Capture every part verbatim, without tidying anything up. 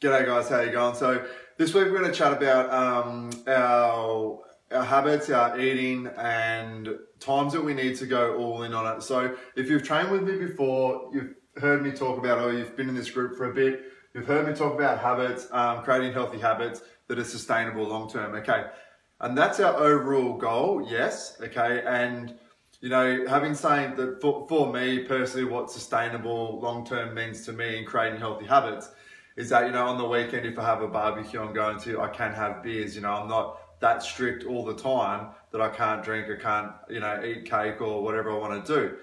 G'day guys, how you going? So this week we're going to chat about um, our, our habits, our eating, and times that we need to go all in on it. So if you've trained with me before, you've heard me talk about, or you've been in this group for a bit, you've heard me talk about habits, um, creating healthy habits that are sustainable long term, okay? And that's our overall goal, yes, okay? And you know, having saying that for, for me personally, what sustainable long term means to me in creating healthy habits is that, you know, on the weekend, if I have a barbecue I'm going to, I can have beers, you know, I'm not that strict all the time that I can't drink, I can't, you know, eat cake or whatever I want to do.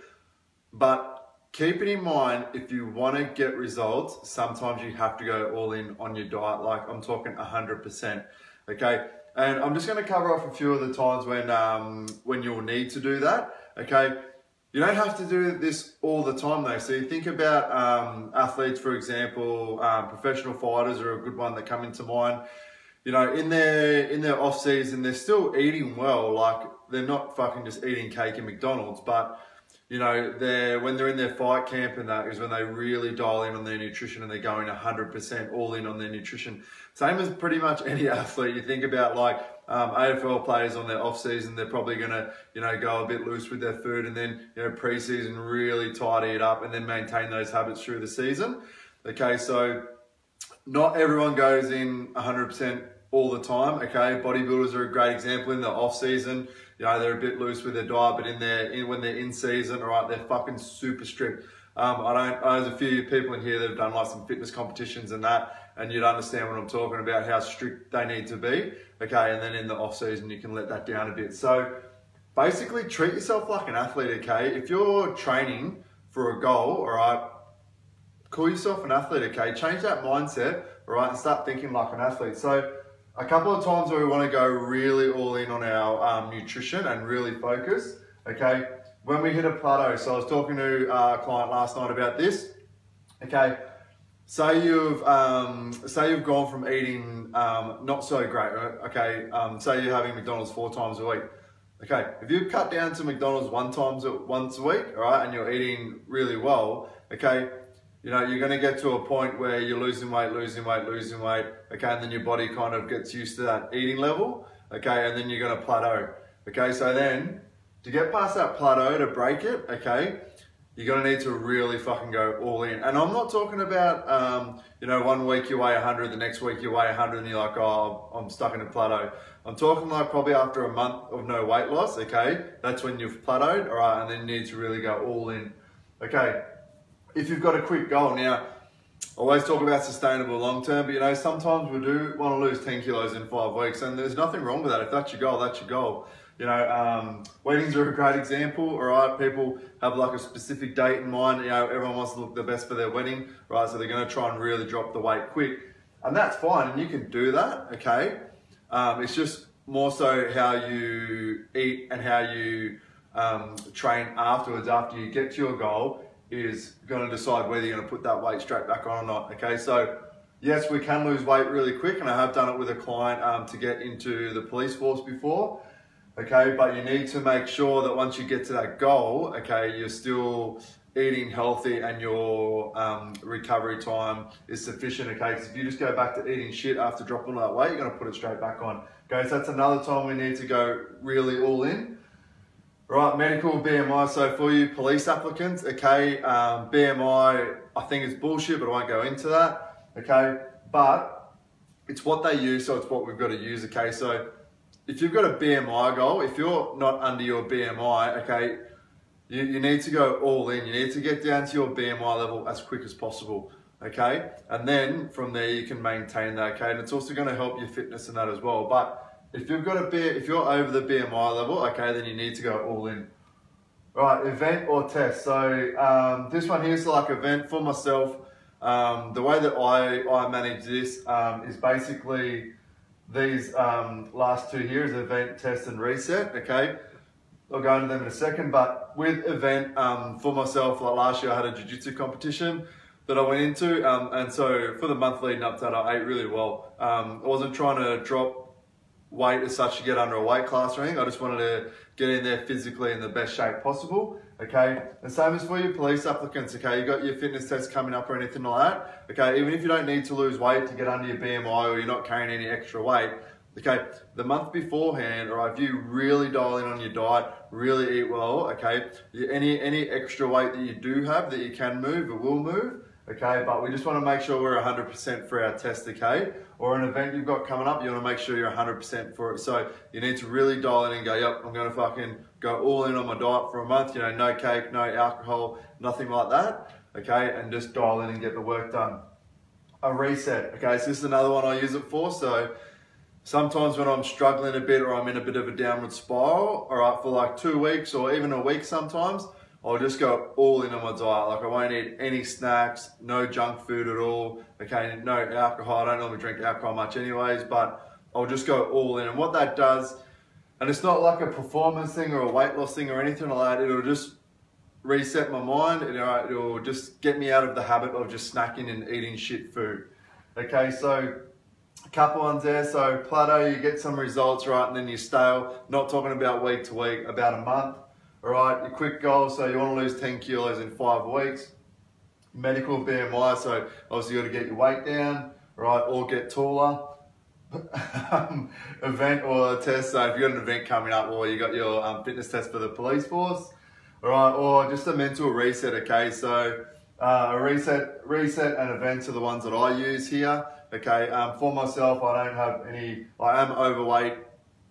But keep it in mind, if you want to get results, sometimes you have to go all in on your diet, like I'm talking one hundred percent, okay? And I'm just going to cover off a few of the times when, um, when you'll need to do that, okay? You don't have to do this all the time though. So you think about um, athletes, for example, um, professional fighters are a good one that come into mind. You know, in their in their off season, they're still eating well. Like they're not fucking just eating cake and McDonald's, but you know, they're when they're in their fight camp, and that is when they really dial in on their nutrition and they're going one hundred percent all in on their nutrition. Same as pretty much any athlete. You think about like Um, A F L players on their off season, they're probably gonna, you know, go a bit loose with their food, and then, you know, pre-season really tidy it up and then maintain those habits through the season. Okay, so not everyone goes in one hundred percent all the time. Okay, bodybuilders are a great example in the off season. You know, they're a bit loose with their diet, but in their in, when they're in season, all right, they're fucking super strict. Um, I don't. I, there's a few people in here that have done like some fitness competitions and that, and you'd understand what I'm talking about, how strict they need to be. Okay, and then in the off season you can let that down a bit. So basically, treat yourself like an athlete. Okay, if you're training for a goal, all right, call yourself an athlete. Okay, change that mindset, all right, and start thinking like an athlete. So a couple of times where we want to go really all in on our um, nutrition and really focus. Okay. When we hit a plateau, so I was talking to a client last night about this. Okay, say you've um, say you've gone from eating um, not so great, right? Okay, um, say you're having McDonald's four times a week. Okay, if you cut down to McDonald's one times once a week, all right, and you're eating really well, okay, you know you're going to get to a point where you're losing weight, losing weight, losing weight. Okay, and then your body kind of gets used to that eating level. Okay, and then you're going to plateau. Okay, so then, to get past that plateau, to break it, okay, you're gonna need to really fucking go all in. And I'm not talking about, um, you know, one week you weigh one hundred, the next week you weigh one hundred, and you're like, oh, I'm stuck in a plateau. I'm talking like probably after a month of no weight loss, okay, that's when you've plateaued, all right, and then you need to really go all in. Okay, if you've got a quick goal, now, always talk about sustainable long-term, but you know, sometimes we do wanna lose ten kilos in five weeks, and there's nothing wrong with that. If that's your goal, that's your goal. You know, um, weddings are a great example, all right? People have like a specific date in mind, you know, everyone wants to look the best for their wedding, right? So they're gonna try and really drop the weight quick. And that's fine, and you can do that, okay? Um, it's just more so how you eat and how you um, train afterwards, after you get to your goal, is gonna decide whether you're gonna put that weight straight back on or not, okay? So yes, we can lose weight really quick, and I have done it with a client um, to get into the police force before. Okay, but you need to make sure that once you get to that goal, okay, you're still eating healthy and your um, recovery time is sufficient, okay? Because if you just go back to eating shit after dropping all that weight, you're gonna put it straight back on. Okay, so that's another time we need to go really all in. Right, medical B M I, so for you police applicants, okay, um, B M I, I think it's bullshit, but I won't go into that, okay? But it's what they use, so it's what we've got to use, okay? So if you've got a B M I goal, if you're not under your B M I, okay, you, you need to go all in. You need to get down to your B M I level as quick as possible, okay? And then from there you can maintain that, okay? And it's also gonna help your fitness and that as well. But if you've got a B, if you're over the B M I level, okay, then you need to go all in. Right, event or test. So um, this one here is like event for myself. Um, the way that I, I manage this um, is basically, these um, last two here is event, test, and reset, okay? I'll go into them in a second, but with event, um, for myself, like last year I had a jiu-jitsu competition that I went into, um, and so for the month leading up to that, I ate really well. Um, I wasn't trying to drop weight as such to get under a weight class or anything, I just wanted to get in there physically in the best shape possible, okay? The same as for your police applicants, okay? You've got your fitness test coming up or anything like that, okay? Even if you don't need to lose weight to get under your B M I or you're not carrying any extra weight, okay, the month beforehand, all right, if you really dial in on your diet, really eat well, okay, any, any extra weight that you do have that you can move, it will move, okay, but we just want to make sure we're one hundred percent for our test, okay, or an event you've got coming up, you want to make sure you're one hundred percent for it, so you need to really dial in and go, yep, I'm going to fucking go all in on my diet for a month, you know, no cake, no alcohol, nothing like that, okay, and just dial in and get the work done. A reset, okay, so this is another one I use it for, so sometimes when I'm struggling a bit or I'm in a bit of a downward spiral, all right, for like two weeks or even a week sometimes, I'll just go all in on my diet. Like I won't eat any snacks, no junk food at all, okay, no alcohol. I don't normally drink alcohol much anyways, but I'll just go all in. And what that does, and it's not like a performance thing or a weight loss thing or anything like that, it'll just reset my mind. And it'll just get me out of the habit of just snacking and eating shit food. Okay, so a couple ones there, so plateau, you get some results, right, and then you stale, not talking about week to week, about a month, all right, your quick goal, so you want to lose ten kilos in five weeks, medical B M I, so obviously you got to get your weight down, right, or get taller, event or a test, so if you've got an event coming up or you got your um, fitness test for the police force, all right, or just a mental reset, okay, so uh, a reset, reset and events are the ones that I use here. Okay, um, for myself, I don't have any, I am overweight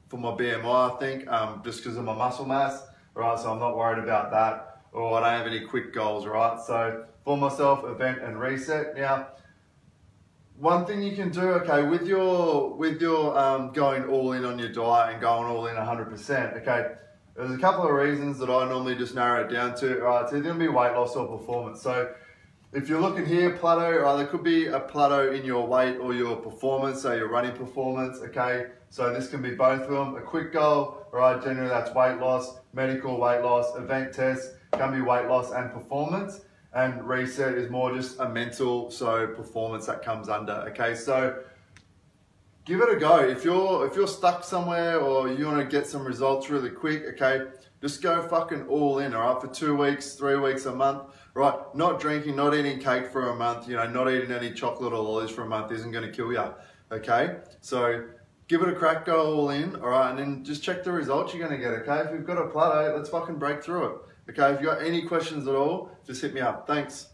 for my B M I, I think, um, just because of my muscle mass, right? So I'm not worried about that, or I don't have any quick goals, right? So for myself, event and reset. Now, one thing you can do, okay, with your, with your um, going all in on your diet and going all in one hundred percent, okay, there's a couple of reasons that I normally just narrow it down to, right? It's either going to be weight loss or performance. So if you're looking here, plateau, right, there could be a plateau in your weight or your performance, so your running performance, okay? So this can be both of them. A quick goal, right, generally that's weight loss, medical weight loss, event test, can be weight loss and performance, and reset is more just a mental, so performance that comes under, okay? So give it a go. If you're, if you're stuck somewhere or you want to get some results really quick, okay, just go fucking all in, all right, for two weeks, three weeks, a month, right? Not drinking, not eating cake for a month, you know, not eating any chocolate or lollies for a month isn't going to kill you, okay? So give it a crack, go all in, all right? And then just check the results you're going to get, okay? If you've got a plateau, let's fucking break through it, okay? If you've got any questions at all, just hit me up. Thanks.